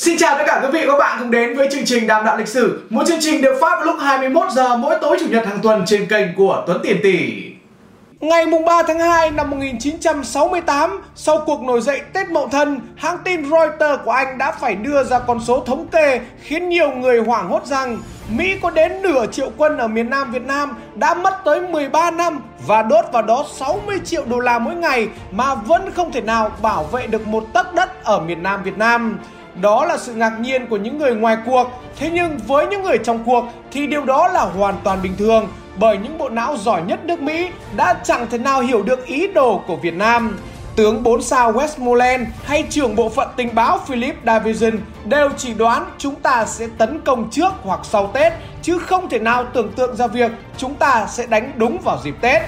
Xin chào tất cả quý vị và các bạn cùng đến với chương trình Đàm Đạo Lịch Sử, một chương trình được phát vào lúc 21 giờ mỗi tối chủ nhật hàng tuần trên kênh của Tuấn Tiền Tỷ. Ngày 3 tháng 2 năm 1968, sau cuộc nổi dậy Tết Mậu Thân, hãng tin Reuters của Anh đã phải đưa ra con số thống kê khiến nhiều người hoảng hốt rằng Mỹ có đến nửa triệu quân ở miền Nam Việt Nam đã mất tới 13 năm và đốt vào đó 60 triệu đô la mỗi ngày mà vẫn không thể nào bảo vệ được một tấc đất ở miền Nam Việt Nam. Đó là sự ngạc nhiên của những người ngoài cuộc, thế nhưng với những người trong cuộc thì điều đó là hoàn toàn bình thường, bởi những bộ não giỏi nhất nước Mỹ đã chẳng thể nào hiểu được ý đồ của Việt Nam. Tướng 4 sao Westmoreland hay trưởng bộ phận tình báo Philip Davison đều chỉ đoán chúng ta sẽ tấn công trước hoặc sau Tết, chứ không thể nào tưởng tượng ra việc chúng ta sẽ đánh đúng vào dịp Tết.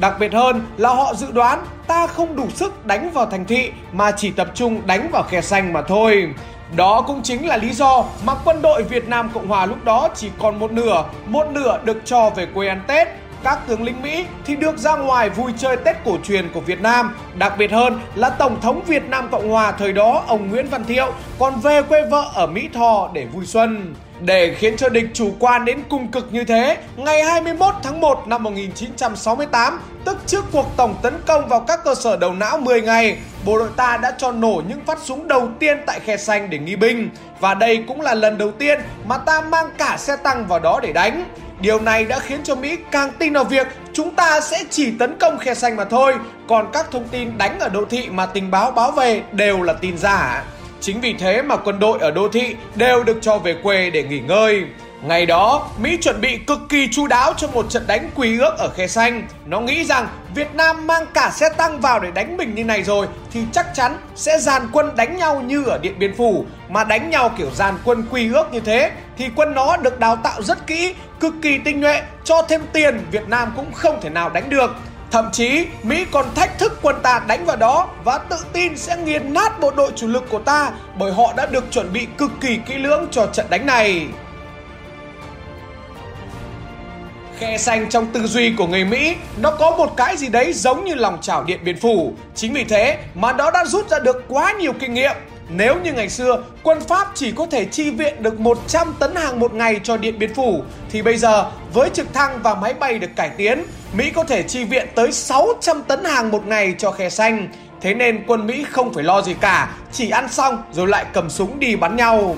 Đặc biệt hơn là họ dự đoán ta không đủ sức đánh vào thành thị mà chỉ tập trung đánh vào Khe Sanh mà thôi. Đó cũng chính là lý do mà quân đội Việt Nam Cộng Hòa lúc đó chỉ còn một nửa được cho về quê ăn Tết. Các tướng lĩnh Mỹ thì được ra ngoài vui chơi Tết cổ truyền của Việt Nam. Đặc biệt hơn là Tổng thống Việt Nam Cộng Hòa thời đó, ông Nguyễn Văn Thiệu, còn về quê vợ ở Mỹ Tho để vui xuân. Để khiến cho địch chủ quan đến cùng cực như thế, ngày 21 tháng 1 năm 1968, tức trước cuộc tổng tấn công vào các cơ sở đầu não 10 ngày, bộ đội ta đã cho nổ những phát súng đầu tiên tại Khe Sanh để nghi binh. Và đây cũng là lần đầu tiên mà ta mang cả xe tăng vào đó để đánh. Điều này đã khiến cho Mỹ càng tin vào việc chúng ta sẽ chỉ tấn công Khe Sanh mà thôi, còn các thông tin đánh ở đô thị mà tình báo báo về đều là tin giả. Chính vì thế mà quân đội ở đô thị đều được cho về quê để nghỉ ngơi. Ngày đó, Mỹ chuẩn bị cực kỳ chu đáo cho một trận đánh quy ước ở Khe Sanh. Nó nghĩ rằng Việt Nam mang cả xe tăng vào để đánh mình như này rồi thì chắc chắn sẽ dàn quân đánh nhau như ở Điện Biên Phủ. Mà đánh nhau kiểu dàn quân quy ước như thế thì quân nó được đào tạo rất kỹ, cực kỳ tinh nhuệ, cho thêm tiền Việt Nam cũng không thể nào đánh được. Thậm chí Mỹ còn thách thức quân ta đánh vào đó và tự tin sẽ nghiền nát bộ đội chủ lực của ta, bởi họ đã được chuẩn bị cực kỳ kỹ lưỡng cho trận đánh này. Khe Sanh trong tư duy của người Mỹ nó có một cái gì đấy giống như lòng chảo Điện Biên Phủ. Chính vì thế mà nó đã rút ra được quá nhiều kinh nghiệm. Nếu như ngày xưa quân Pháp chỉ có thể chi viện được 100 tấn hàng một ngày cho Điện Biên Phủ, thì bây giờ với trực thăng và máy bay được cải tiến, Mỹ có thể chi viện tới 600 tấn hàng một ngày cho Khe Sanh. Thế nên quân Mỹ không phải lo gì cả, chỉ ăn xong rồi lại cầm súng đi bắn nhau.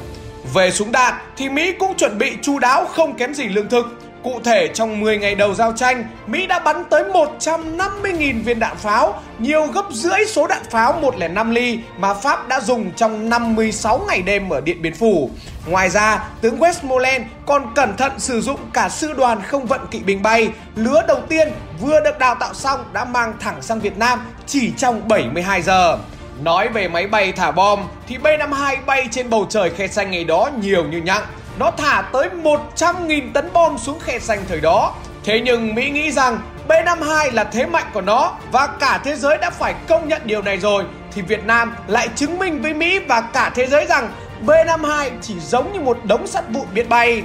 Về súng đạn thì Mỹ cũng chuẩn bị chu đáo không kém gì lương thực. Cụ thể, trong 10 ngày đầu giao tranh, Mỹ đã bắn tới 150.000 viên đạn pháo, nhiều gấp rưỡi số đạn pháo 105 ly mà Pháp đã dùng trong 56 ngày đêm ở Điện Biên Phủ. Ngoài ra, tướng Westmoreland còn cẩn thận sử dụng cả sư đoàn không vận kỵ binh bay, lứa đầu tiên vừa được đào tạo xong đã mang thẳng sang Việt Nam chỉ trong 72 giờ. Nói về máy bay thả bom, thì B-52 bay trên bầu trời Khe Sanh ngày đó nhiều như nhặng. Nó thả tới 100.000 tấn bom xuống Khe Sanh thời đó. Thế nhưng Mỹ nghĩ rằng B-52 là thế mạnh của nó và cả thế giới đã phải công nhận điều này rồi, thì Việt Nam lại chứng minh với Mỹ và cả thế giới rằng B-52 chỉ giống như một đống sắt vụn biết bay.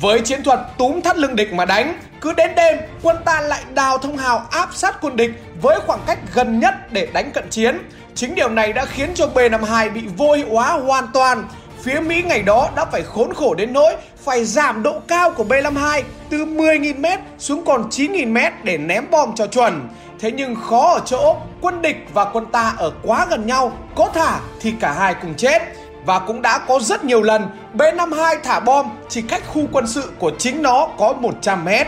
Với chiến thuật túm thắt lưng địch mà đánh, cứ đến đêm quân ta lại đào thông hào áp sát quân địch với khoảng cách gần nhất để đánh cận chiến. Chính điều này đã khiến cho B-52 bị vô hiệu hóa hoàn toàn. Phía Mỹ ngày đó đã phải khốn khổ đến nỗi phải giảm độ cao của B-52 từ 10.000m xuống còn 9.000m để ném bom cho chuẩn. Thế nhưng khó ở chỗ quân địch và quân ta ở quá gần nhau, có thả thì cả hai cùng chết. Và cũng đã có rất nhiều lần B-52 thả bom chỉ cách khu quân sự của chính nó có 100m.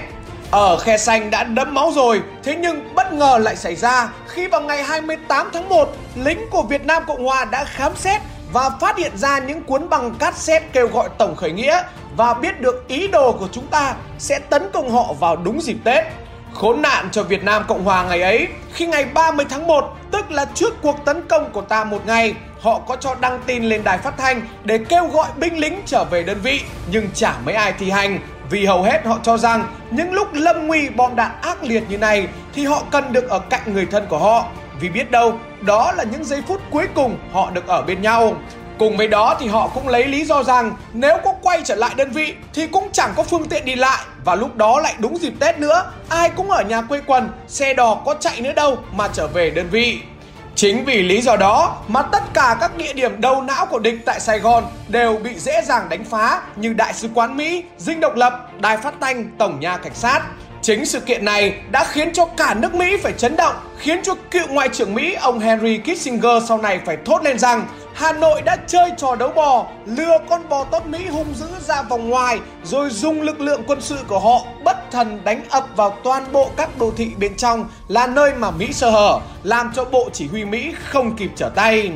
Ở Khe Sanh đã đẫm máu rồi, thế nhưng bất ngờ lại xảy ra khi vào ngày 28 tháng 1, lính của Việt Nam Cộng Hòa đã khám xét và phát hiện ra những cuốn băng cassette kêu gọi tổng khởi nghĩa và biết được ý đồ của chúng ta sẽ tấn công họ vào đúng dịp Tết. Khốn nạn cho Việt Nam Cộng Hòa ngày ấy, khi ngày 30 tháng 1, tức là trước cuộc tấn công của ta một ngày, họ có cho đăng tin lên đài phát thanh để kêu gọi binh lính trở về đơn vị, nhưng chả mấy ai thi hành, vì hầu hết họ cho rằng những lúc lâm nguy bom đạn ác liệt như này thì họ cần được ở cạnh người thân của họ. Vì biết đâu, đó là những giây phút cuối cùng họ được ở bên nhau. Cùng với đó thì họ cũng lấy lý do rằng nếu có quay trở lại đơn vị thì cũng chẳng có phương tiện đi lại, và lúc đó lại đúng dịp Tết nữa, ai cũng ở nhà quê quần, xe đò có chạy nữa đâu mà trở về đơn vị. Chính vì lý do đó mà tất cả các địa điểm đầu não của địch tại Sài Gòn đều bị dễ dàng đánh phá như Đại sứ quán Mỹ, Dinh Độc Lập, Đài Phát Thanh, Tổng Nhà Cảnh sát. Chính sự kiện này đã khiến cho cả nước Mỹ phải chấn động, khiến cho cựu Ngoại trưởng Mỹ ông Henry Kissinger sau này phải thốt lên rằng Hà Nội đã chơi trò đấu bò, lừa con bò tót Mỹ hung dữ ra vòng ngoài rồi dùng lực lượng quân sự của họ bất thần đánh ập vào toàn bộ các đô thị bên trong là nơi mà Mỹ sơ hở, làm cho Bộ Chỉ huy Mỹ không kịp trở tay.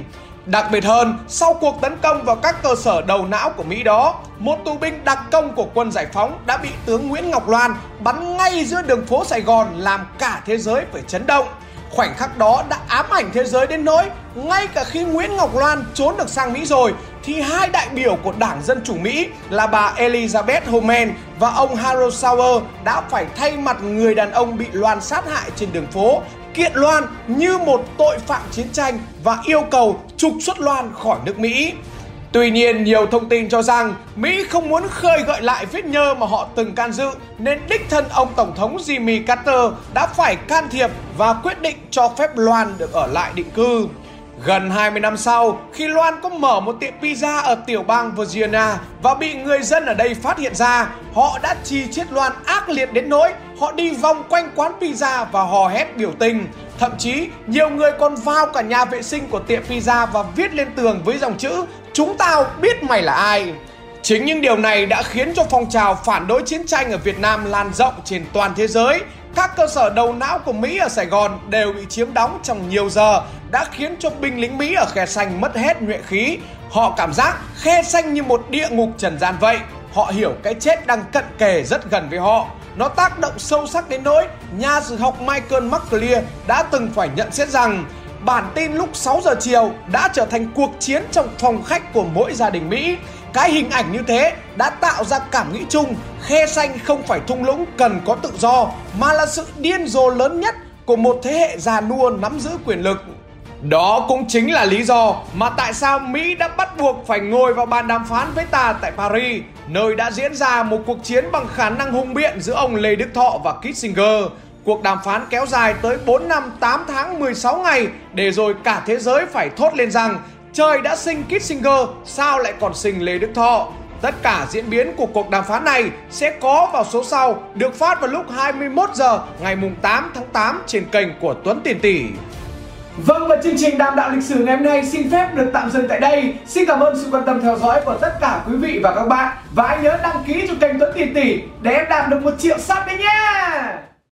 Đặc biệt hơn, sau cuộc tấn công vào các cơ sở đầu não của Mỹ đó, một tù binh đặc công của quân giải phóng đã bị tướng Nguyễn Ngọc Loan bắn ngay giữa đường phố Sài Gòn làm cả thế giới phải chấn động. Khoảnh khắc đó đã ám ảnh thế giới đến nỗi ngay cả khi Nguyễn Ngọc Loan trốn được sang Mỹ rồi thì hai đại biểu của Đảng Dân Chủ Mỹ là bà Elizabeth Homan và ông Harold Sauer đã phải thay mặt người đàn ông bị Loan sát hại trên đường phố kiện Loan như một tội phạm chiến tranh và yêu cầu trục xuất Loan khỏi nước Mỹ. Tuy nhiên, nhiều thông tin cho rằng Mỹ không muốn khơi gợi lại vết nhơ mà họ từng can dự nên đích thân ông Tổng thống Jimmy Carter đã phải can thiệp và quyết định cho phép Loan được ở lại định cư. Gần 20 năm sau, khi Loan có mở một tiệm pizza ở tiểu bang Virginia và bị người dân ở đây phát hiện ra, họ đã chì chiết Loan ác liệt đến nỗi họ đi vòng quanh quán pizza và hò hét biểu tình. Thậm chí, nhiều người còn vào cả nhà vệ sinh của tiệm pizza và viết lên tường với dòng chữ "Chúng tao biết mày là ai". Chính những điều này đã khiến cho phong trào phản đối chiến tranh ở Việt Nam lan rộng trên toàn thế giới. Các cơ sở đầu não của Mỹ ở Sài Gòn đều bị chiếm đóng trong nhiều giờ, đã khiến cho binh lính Mỹ ở Khe Sanh mất hết nhuệ khí. Họ cảm giác Khe Sanh như một địa ngục trần gian vậy. Họ hiểu cái chết đang cận kề rất gần với họ. Nó tác động sâu sắc đến nỗi nhà sử học Michael McClure đã từng phải nhận xét rằng bản tin lúc 6 giờ chiều đã trở thành cuộc chiến trong phòng khách của mỗi gia đình Mỹ. Cái hình ảnh như thế đã tạo ra cảm nghĩ chung Khe Sanh không phải thung lũng cần có tự do mà là sự điên rồ lớn nhất của một thế hệ già nua nắm giữ quyền lực. Đó cũng chính là lý do mà tại sao Mỹ đã bắt buộc phải ngồi vào bàn đàm phán với ta tại Paris, nơi đã diễn ra một cuộc chiến bằng khả năng hùng biện giữa ông Lê Đức Thọ và Kissinger. Cuộc đàm phán kéo dài tới 4 năm 8 tháng 16 ngày để rồi cả thế giới phải thốt lên rằng trời đã sinh Kissinger, sao lại còn sinh Lê Đức Thọ? Tất cả diễn biến của cuộc đàm phán này sẽ có vào số sau, được phát vào lúc 21 giờ ngày 8 tháng 8 trên kênh của Tuấn Tiền Tỷ. Vâng, và chương trình Đàm Đạo Lịch Sử ngày hôm nay xin phép được tạm dừng tại đây. Xin cảm ơn sự quan tâm theo dõi của tất cả quý vị và các bạn. Và hãy nhớ đăng ký cho kênh Tuấn Tiền Tỷ để em đạt được 1 triệu sub đấy nhé!